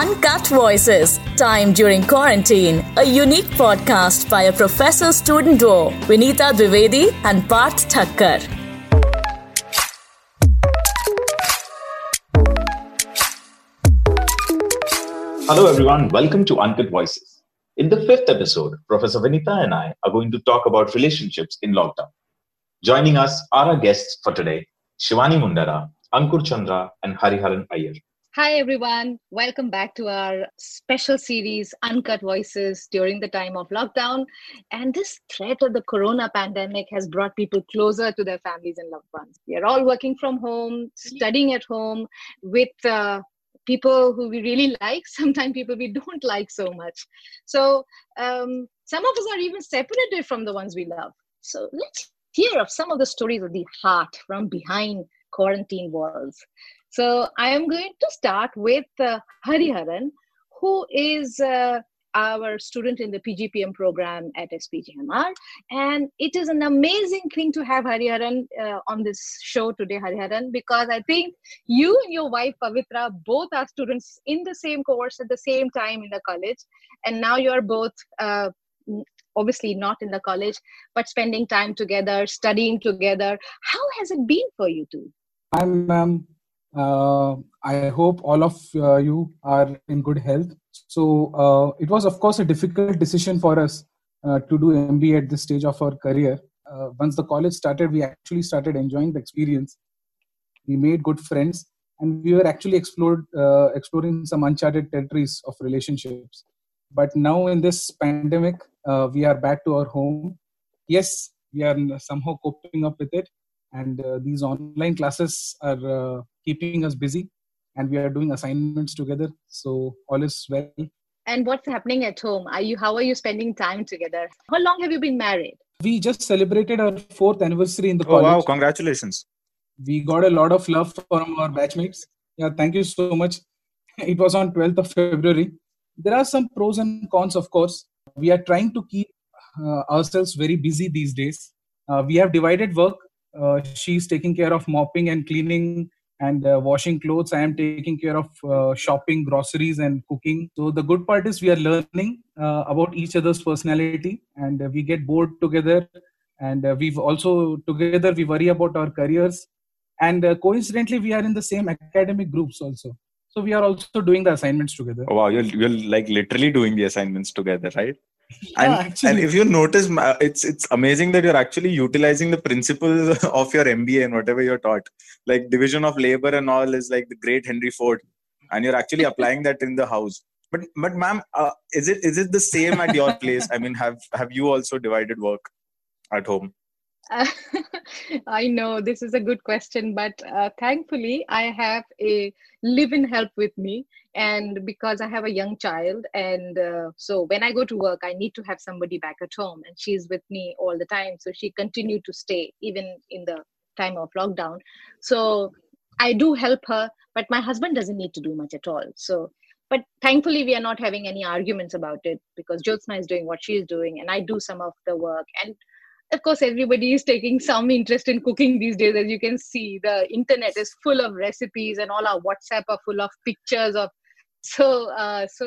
Uncut Voices, Time During Quarantine, a unique podcast by a professor-student duo, Vinita Dvivedi and Parth Thakkar. Hello everyone, welcome to Uncut Voices. In the fifth episode, Professor Vinita and I are going to talk about relationships in lockdown. Joining us are our guests for today, Shivani Mundara, Ankur Chandra and Hariharan Iyer. Hi everyone, welcome back to our special series, Uncut Voices during the time of lockdown. And this threat of the corona pandemic has brought people closer to their families and loved ones. We are all working from home, studying at home with people who we really like, sometimes people we don't like so much. So some of us are even separated from the ones we love. So let's hear of some of the stories of the heart from behind quarantine walls. So I am going to start with Hariharan, who is our student in the PGPM program at SPGMR. And it is an amazing thing to have Hariharan on this show today, Hariharan, because I think you and your wife, Pavitra, both are students in the same course at the same time in the college. And now you are both obviously not in the college, but spending time together, studying together. How has it been for you two? Hi, ma'am. I hope all of you are in good health. So it was, of course, a difficult decision for us to do MBA at this stage of our career. Once the college started, we actually started enjoying the experience. We made good friends and we were actually exploring some uncharted territories of relationships. But now in this pandemic, we are back to our home. Yes, we are somehow coping up with it. And these online classes are keeping us busy and we are doing assignments together. So all is well. And what's happening at home? How are you spending time together? How long have you been married? We just celebrated our 4th anniversary in the college. Oh wow, congratulations. We got a lot of love from our batchmates. Yeah, thank you so much. It was on 12th of February. There are some pros and cons, of course. We are trying to keep ourselves very busy these days. We have divided work. She's taking care of mopping and cleaning and washing clothes. I am taking care of shopping, groceries and cooking. So the good part is we are learning about each other's personality and we get bored together. And we've also together, we worry about our careers. And coincidentally, we are in the same academic groups also. So we are also doing the assignments together. Oh, wow, you're like literally doing the assignments together, right? Yeah, and if you notice, it's amazing that you're actually utilizing the principles of your MBA and whatever you're taught. Like division of labor and all is like the great Henry Ford. And you're actually applying that in the house. But ma'am, is it the same at your place? I mean, have you also divided work at home? I know this is a good question, but thankfully I have a live-in help with me, and because I have a young child, and so when I go to work I need to have somebody back at home, and she's with me all the time, so she continued to stay even in the time of lockdown. So I do help her, but my husband doesn't need to do much at all. So but thankfully, we are not having any arguments about it because Jyotsna is doing what she is doing and I do some of the work. And of course, everybody is taking some interest in cooking these days. As you can see, the internet is full of recipes and all our WhatsApp are full of pictures of. So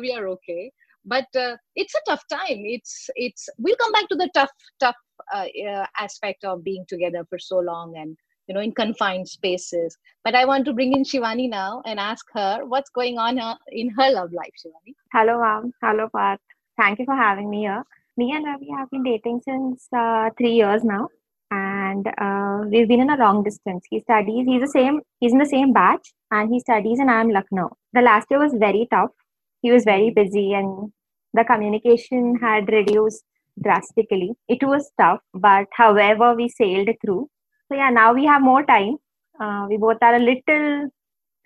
we are okay. But it's a tough time. We'll come back to the tough aspect of being together for so long and, you know, in confined spaces. But I want to bring in Shivani now and ask her what's going on in her love life, Shivani. Hello, ma'am. Hello, Parth. Thank you for having me here. Me and Ravi have been dating since 3 years now, and we've been in a long distance. He's in the same batch and he studies and I'm Lucknow. The last year was very tough. He was very busy and the communication had reduced drastically. It was tough, but however we sailed through. So yeah, now we have more time. We both are a little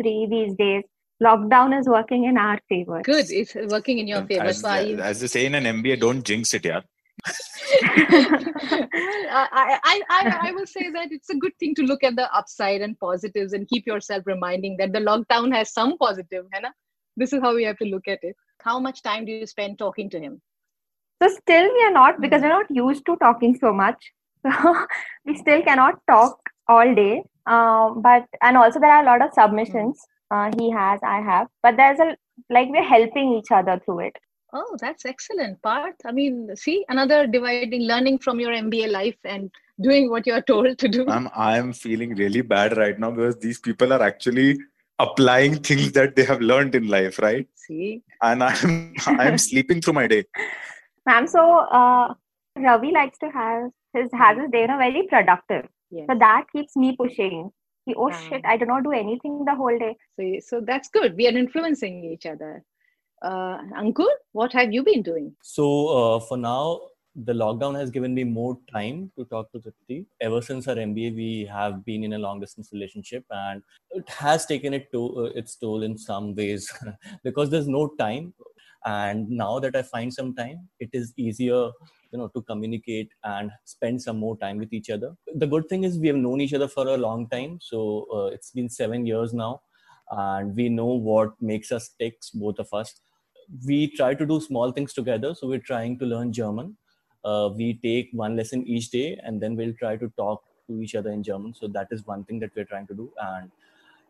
free these days. Lockdown is working in our favor. Good. It's working in your favor. As they say in an MBA, don't jinx it, yeah. I will say that it's a good thing to look at the upside and positives and keep yourself reminding that the lockdown has some positive, hai na? This is how we have to look at it. How much time do you spend talking to him? So still we are not, because we're not used to talking so much. So we still cannot talk all day. But also there are a lot of submissions. He has, I have, but there's a like we're helping each other through it. Oh, that's excellent, Parth. I mean, see, another dividing, learning from your MBA life and doing what you're told to do. I'm feeling really bad right now because these people are actually applying things that they have learned in life, right? See. And I'm sleeping through my day. Ma'am, so Ravi likes to have his day, you know, very productive. Yes. So that keeps me pushing. Shit, I do not do anything the whole day. So that's good. We are influencing each other. Ankur, what have you been doing? So for now, the lockdown has given me more time to talk to Tripti. Ever since her MBA, we have been in a long-distance relationship, and it has taken its toll in some ways because there's no time. And now that I find some time, it is easier, you know, to communicate and spend some more time with each other. The good thing is we have known each other for a long time. So it's been 7 years now, and we know what makes us tick, both of us. We try to do small things together. So we're trying to learn German. We take one lesson each day, and then we'll try to talk to each other in German. So that is one thing that we're trying to do. And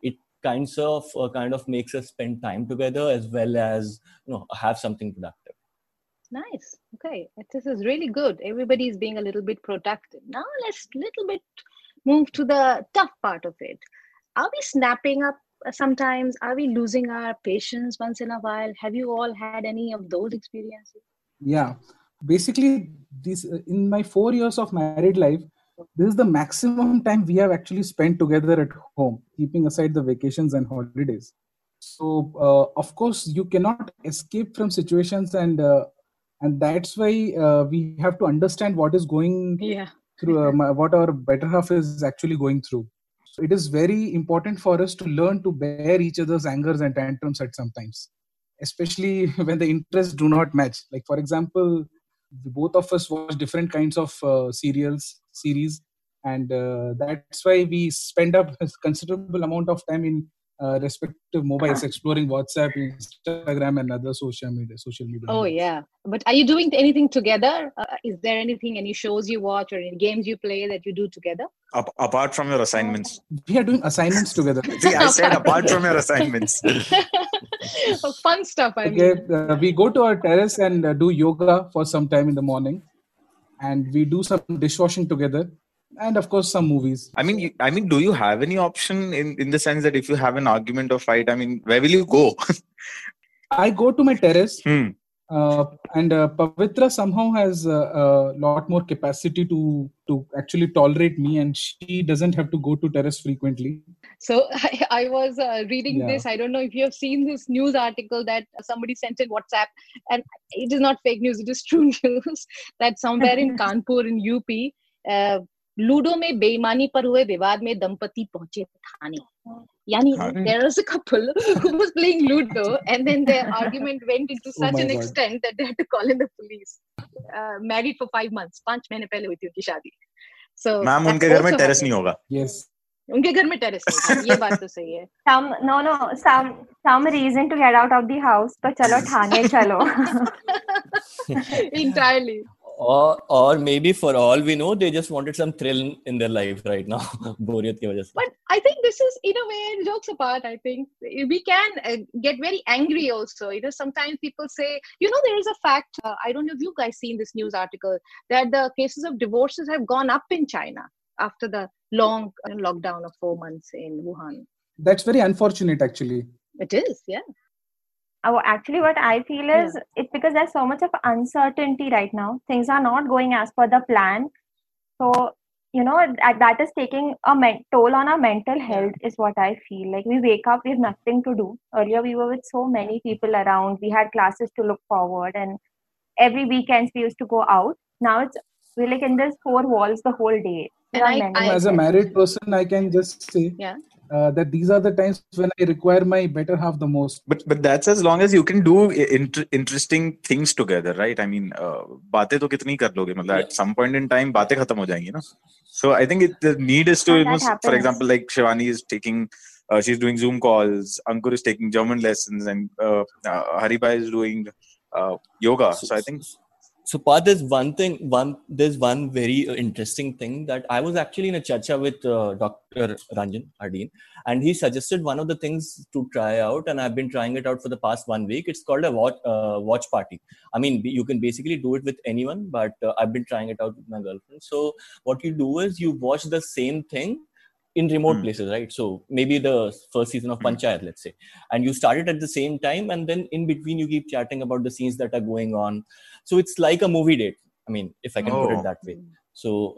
it kind of makes us spend time together as well as, you know, have something productive. Nice. Okay. This is really good. Everybody is being a little bit productive. Now let's little bit move to the tough part of it. Are we snapping up sometimes? Are we losing our patience once in a while? Have you all had any of those experiences? Yeah. Basically, this in my 4 years of married life, this is the maximum time we have actually spent together at home, keeping aside the vacations and holidays. So, of course, you cannot escape from situations, and that's why we have to understand what is going through, what our better half is actually going through. So it is very important for us to learn to bear each other's angers and tantrums at sometimes, especially when the interests do not match. Like, for example, both of us watch different kinds of series, and that's why we spend up a considerable amount of time in respective mobiles, exploring WhatsApp, Instagram, and other social media. Oh, yeah. But are you doing anything together? Is there any shows you watch or any games you play that you do together? Apart from your assignments. We are doing assignments together. See, I said apart from your assignments. Fun stuff, I mean. Okay, we go to our terrace and do yoga for some time in the morning. And we do some dishwashing together. And of course, some movies. I mean, do you have any option in the sense that if you have an argument or fight, I mean, where will you go? I go to my terrace, and Pavitra somehow has a lot more capacity to actually tolerate me, and she doesn't have to go to terrace frequently. So I was reading this. I don't know if you have seen this news article that somebody sent in WhatsApp, and it is not fake news. It is true news that somewhere in Kanpur in UP. Ludo में बेईमानी पर हुए विवाद में दंपति पहुंचे थाने. Yani, there was a couple who was playing Ludo, and then their argument went into such an extent that they had to call in the police. Married for 5 months. 5 महीने पहले हुई थी उनकी शादी. So, ma'am, उनके घर में terrace नहीं होगा. Yes. उनके घर में टेरेस नहीं होगा. ये बात तो सही है. Some reason to get out of the house. तो चलो थाने चलो. Entirely. Or maybe for all we know, they just wanted some thrill in their life right now. But I think this is, in a way, jokes apart, I think we can get very angry also. You know, sometimes people say, you know, there is a fact, I don't know if you guys seen this news article, that the cases of divorces have gone up in China after the long lockdown of 4 months in Wuhan. That's very unfortunate, actually. It is, yeah. Actually, what I feel is it's because there's so much of uncertainty right now. Things are not going as per the plan. So, you know, that is taking a toll on our mental health is what I feel. Like we wake up, we have nothing to do. Earlier, we were with so many people around. We had classes to look forward, and every weekends we used to go out. Now we're like in these four walls the whole day. As a married person, I can just say that these are the times when I require my better half the most. But that's as long as you can do interesting things together, right? I mean, baatein to kitni kar loge, matlab at some point in time, baatein khatam ho jayengi, na? So I think the need is to, for example, like Shivani is taking, she's doing Zoom calls, Ankur is taking German lessons, and Haribai is doing yoga. So I think So Parth, there's one very interesting thing that I was actually in a chacha with Dr. Ranjan Ardeen, and he suggested one of the things to try out, and I've been trying it out for the past 1 week. It's called a watch party. I mean, you can basically do it with anyone, but I've been trying it out with my girlfriend. So what you do is you watch the same thing in remote places, right? So maybe the first season of Panchayat, let's say, and you start it at the same time, and then in between you keep chatting about the scenes that are going on. So it's like a movie date. I mean, if I can put it that way. So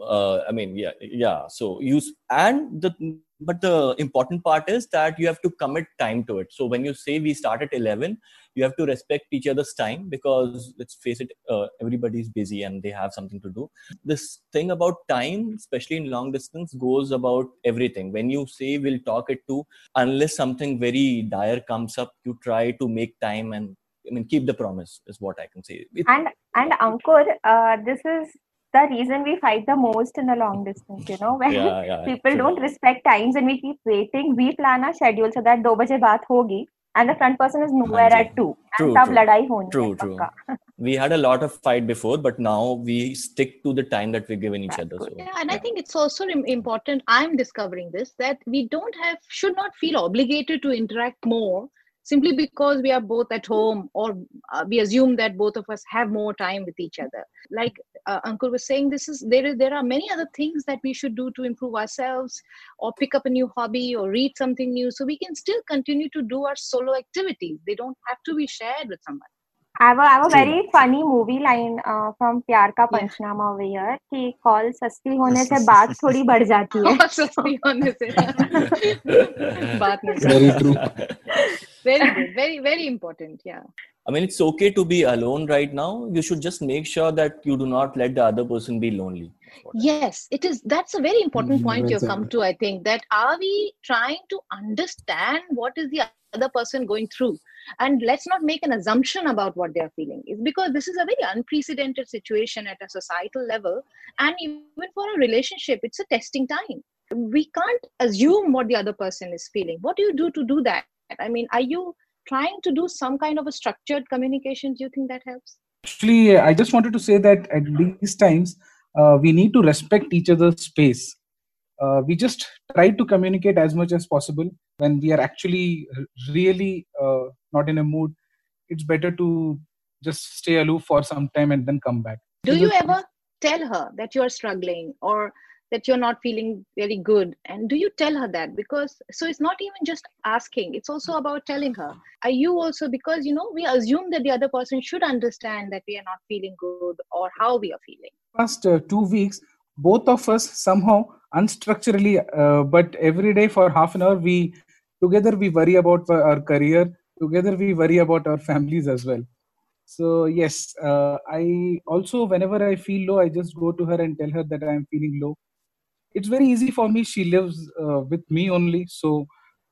So but the important part is that you have to commit time to it. So when you say we start at 11, you have to respect each other's time, because let's face it, everybody's busy and they have something to do. This thing about time, especially in long distance, goes about everything. When you say we'll talk at 2, unless something very dire comes up, you try to make time and keep the promise is what I can say. And Ankur, this is the reason we fight the most in the long distance, you know, when people don't respect times and we keep waiting. We plan our schedule so that 2 baje baat hogi and the front person is nowhere at 2. True, and tab ladai honi hai pakka. We had a lot of fight before, but now we stick to the time that we've given each other. So, I think it's also important, I'm discovering this, that we should not feel obligated to interact more simply because we are both at home, or we assume that both of us have more time with each other. Like Ankur was saying, there are many other things that we should do to improve ourselves, or pick up a new hobby, or read something new. So we can still continue to do our solo activities. They don't have to be shared with someone. I have a very funny movie line from Pyarka Panchnama over here. He calls sasti hone se baat thodi badh jati hai. Sasti hone se baat nahi. Very true. Very good. Very, very important. Yeah. I mean, it's okay to be alone right now. You should just make sure that you do not let the other person be lonely. Yes, it is. That's a very important point you've come to, I think, that are we trying to understand what is the other person going through? And let's not make an assumption about what they're feeling. It's because this is a very unprecedented situation at a societal level. And even for a relationship, it's a testing time. We can't assume what the other person is feeling. What do you do to do that? I mean, are you trying to do some kind of a structured communication? Do you think that helps? Actually, I just wanted to say that at these times, we need to respect each other's space. We just try to communicate as much as possible. When we are actually really not in a mood, it's better to just stay aloof for some time and then come back. Do you ever tell her that you are struggling or that you're not feeling very good? And do you tell her that? Because, so it's not even just asking, it's also about telling her. Are you also, because, you know, we assume that the other person should understand that we are not feeling good or how we are feeling. Past 2 weeks, both of us somehow unstructurally, but every day for half an hour, we worry about our career, together we worry about our families as well. So yes, I also, whenever I feel low, I just go to her and tell her that I am feeling low. It's very easy for me. She lives with me only. So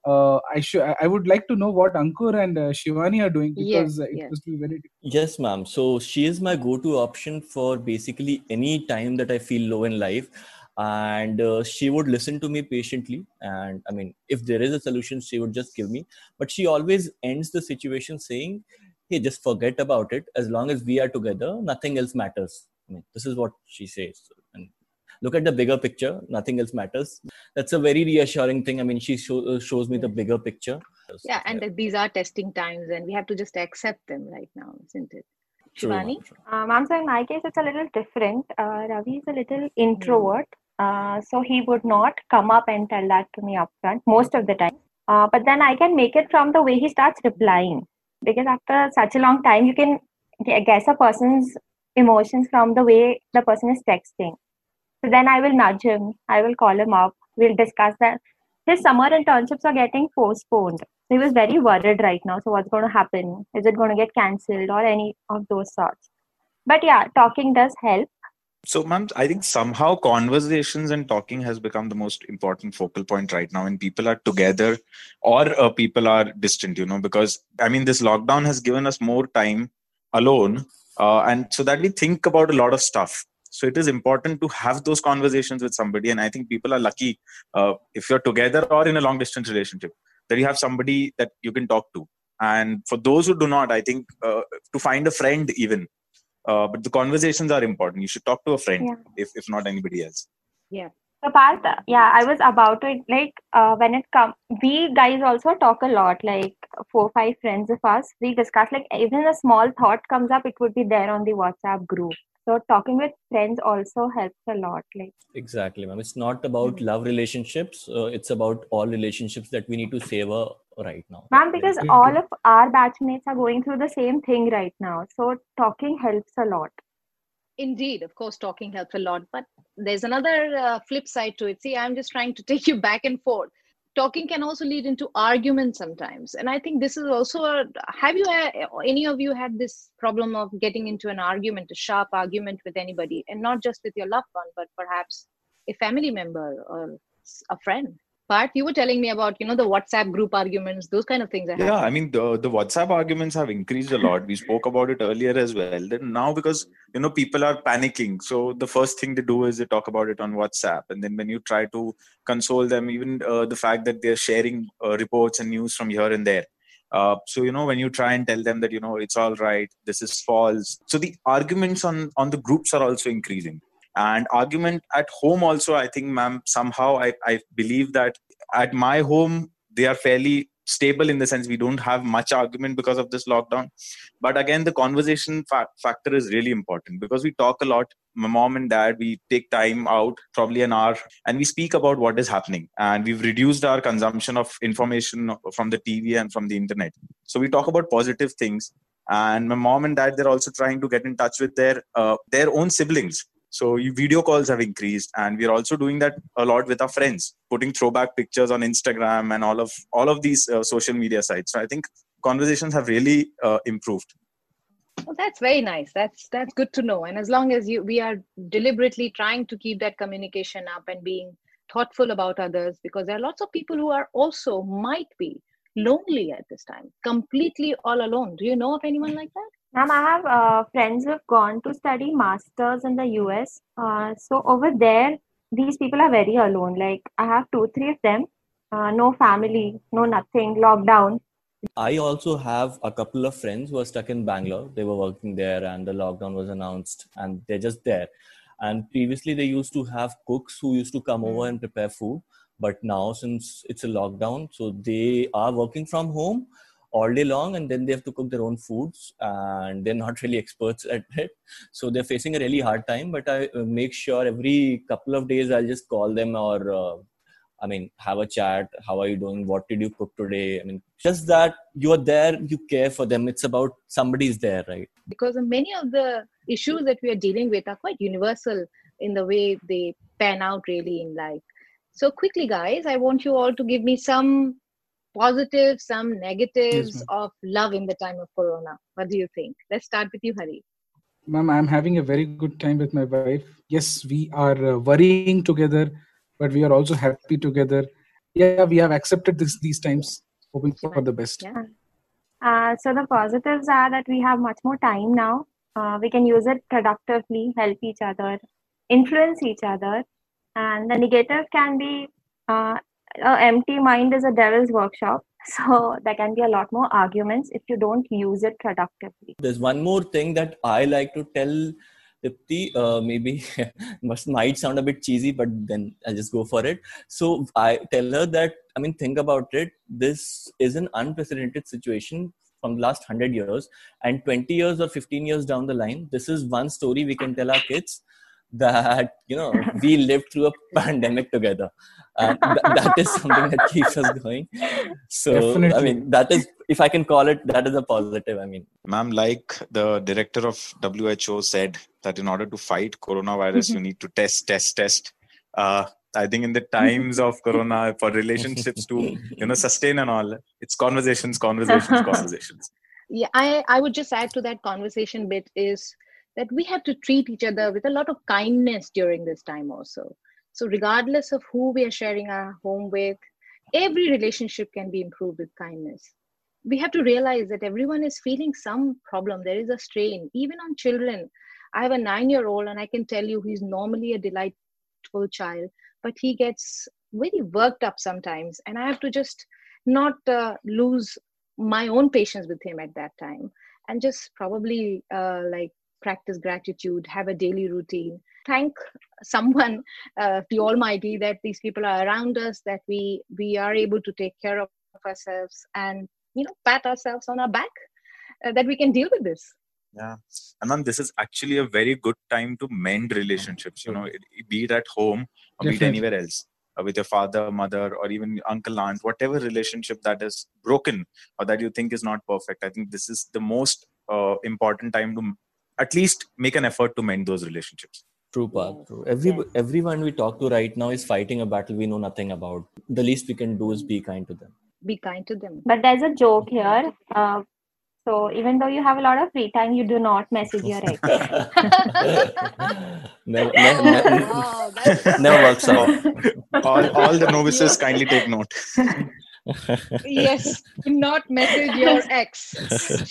I would like to know what Ankur and Shivani are doing, because it must be very difficult. Yes, ma'am. So she is my go-to option for basically any time that I feel low in life. And she would listen to me patiently. And I mean, if there is a solution, she would just give me. But she always ends the situation saying, hey, just forget about it. As long as we are together, nothing else matters. I mean, this is what she says. And look at the bigger picture. Nothing else matters. That's a very reassuring thing. I mean, she shows me the bigger picture. Yeah, and these are testing times and we have to just accept them right now, isn't it? Shivani? Ma'am, so in my case, it's a little different. Ravi is a little introvert. So he would not come up and tell that to me upfront most of the time. But then I can make it from the way he starts replying. Because after such a long time, you can guess a person's emotions from the way the person is texting. So then I will nudge him. I will call him up. We'll discuss that. His summer internships are getting postponed. He was very worried right now. So what's going to happen? Is it going to get cancelled or any of those sorts? But yeah, talking does help. So, ma'am, I think somehow conversations and talking has become the most important focal point right now when people are together or people are distant, you know, because, I mean, this lockdown has given us more time alone and so that we think about a lot of stuff. So it is important to have those conversations with somebody. And I think people are lucky if you're together or in a long distance relationship that you have somebody that you can talk to. And for those who do not, I think to find a friend even But the conversations are important. You should talk to a friend, if not anybody else. Yeah. So Parth, I was about to, when it comes, we guys also talk a lot, 4-5 friends of us, we discuss, even a small thought comes up, it would be there on the WhatsApp group. So talking with friends also helps a lot. Exactly, ma'am. It's not about love relationships. It's about all relationships that we need to savor right now. Ma'am, because all of our batchmates are going through the same thing right now. So talking helps a lot. Indeed, of course, talking helps a lot. But there's another flip side to it. See, I'm just trying to take you back and forth. Talking can also lead into arguments sometimes. And I think this is also any of you had this problem of getting into an argument, a sharp argument with anybody, and not just with your loved one, but perhaps a family member or a friend? Parth, you were telling me about, the WhatsApp group arguments, those kind of things. I mean, the WhatsApp arguments have increased a lot. We spoke about it earlier as well. Then now because, people are panicking. So the first thing they do is they talk about it on WhatsApp. And then when you try to console them, even the fact that they're sharing reports and news from here and there. So, when you try and tell them that, it's all right, this is false. So the arguments on the groups are also increasing. And argument at home also, I think, ma'am, somehow I believe that at my home, they are fairly stable in the sense we don't have much argument because of this lockdown. But again, the conversation factor is really important because we talk a lot. My mom and dad, we take time out, probably an hour, and we speak about what is happening. And we've reduced our consumption of information from the TV and from the internet. So we talk about positive things. And my mom and dad, they're also trying to get in touch with their own siblings. So video calls have increased, and we're also doing that a lot with our friends, putting throwback pictures on Instagram and all of these social media sites. So I think conversations have really improved. Well, that's very nice. That's good to know. And as long as we are deliberately trying to keep that communication up and being thoughtful about others, because there are lots of people who are also might be lonely at this time, completely all alone. Do you know of anyone like that? Ma'am, I have friends who have gone to study masters in the US. So over there, these people are very alone. I have 2-3 of them. No family, no nothing, lockdown. I also have a couple of friends who are stuck in Bangalore. They were working there and the lockdown was announced and they're just there. And previously they used to have cooks who used to come over and prepare food. But now since it's a lockdown, so they are working from home all day long, and then they have to cook their own foods and they're not really experts at it. So they're facing a really hard time, but I make sure every couple of days I'll just call them or have a chat. How are you doing? What did you cook today? Just that you're there, you care for them. It's about somebody's there, right? Because many of the issues that we are dealing with are quite universal in the way they pan out really in life. So quickly, guys, I want you all to give me some positives, some negatives of love in the time of Corona. What do you think? Let's start with you, Hari. Ma'am, I'm having a very good time with my wife. Yes, we are worrying together, but we are also happy together. Yeah, we have accepted these times, hoping for the best. Yeah. So the positives are that we have much more time now. We can use it productively, help each other, influence each other. And the negative can be... an empty mind is a devil's workshop, so there can be a lot more arguments if you don't use it productively. There's one more thing that I like to tell Tripti, maybe might sound a bit cheesy, but then I'll just go for it. So I tell her that, think about it. This is an unprecedented situation from the last 100 years, and 20 years or 15 years down the line, this is one story we can tell our kids that, we lived through a pandemic together. That is something that keeps us going. So, definitely. That is, if I can call it, that is a positive. Ma'am, like the director of WHO said that in order to fight coronavirus, you need to test. I think in the times of Corona, for relationships to, sustain and all, it's conversations. Yeah, I would just add to that conversation bit is that we have to treat each other with a lot of kindness during this time also. So regardless of who we are sharing our home with, every relationship can be improved with kindness. We have to realize that everyone is feeling some problem. There is a strain, even on children. I have a 9-year-old and I can tell you he's normally a delightful child, but he gets very worked up sometimes. And I have to just not lose my own patience with him at that time and just probably practice gratitude, have a daily routine, thank someone the Almighty that these people are around us, that we are able to take care of ourselves, and pat ourselves on our back that we can deal with this. Yeah. And ma'am, this is actually a very good time to mend relationships, be it at home or be it anywhere else, with your father, mother, or even uncle, aunt, whatever relationship that is broken or that you think is not perfect. I think this is the most important time to at least make an effort to mend those relationships. True, Parth. True. Everyone we talk to right now is fighting a battle we know nothing about. The least we can do is be kind to them. Be kind to them. But there's a joke here. So even though you have a lot of free time, you do not message your ex. Never oh, never works out. All the novices kindly take note. Yes, do not message your ex.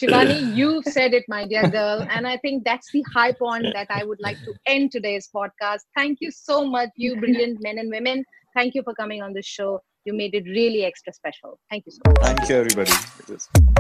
Shivani, you said it, my dear girl. And I think that's the high point that I would like to end today's podcast. Thank you so much, you brilliant men and women. Thank you for coming on the show. You made it really extra special. Thank you so much. Thank you, everybody.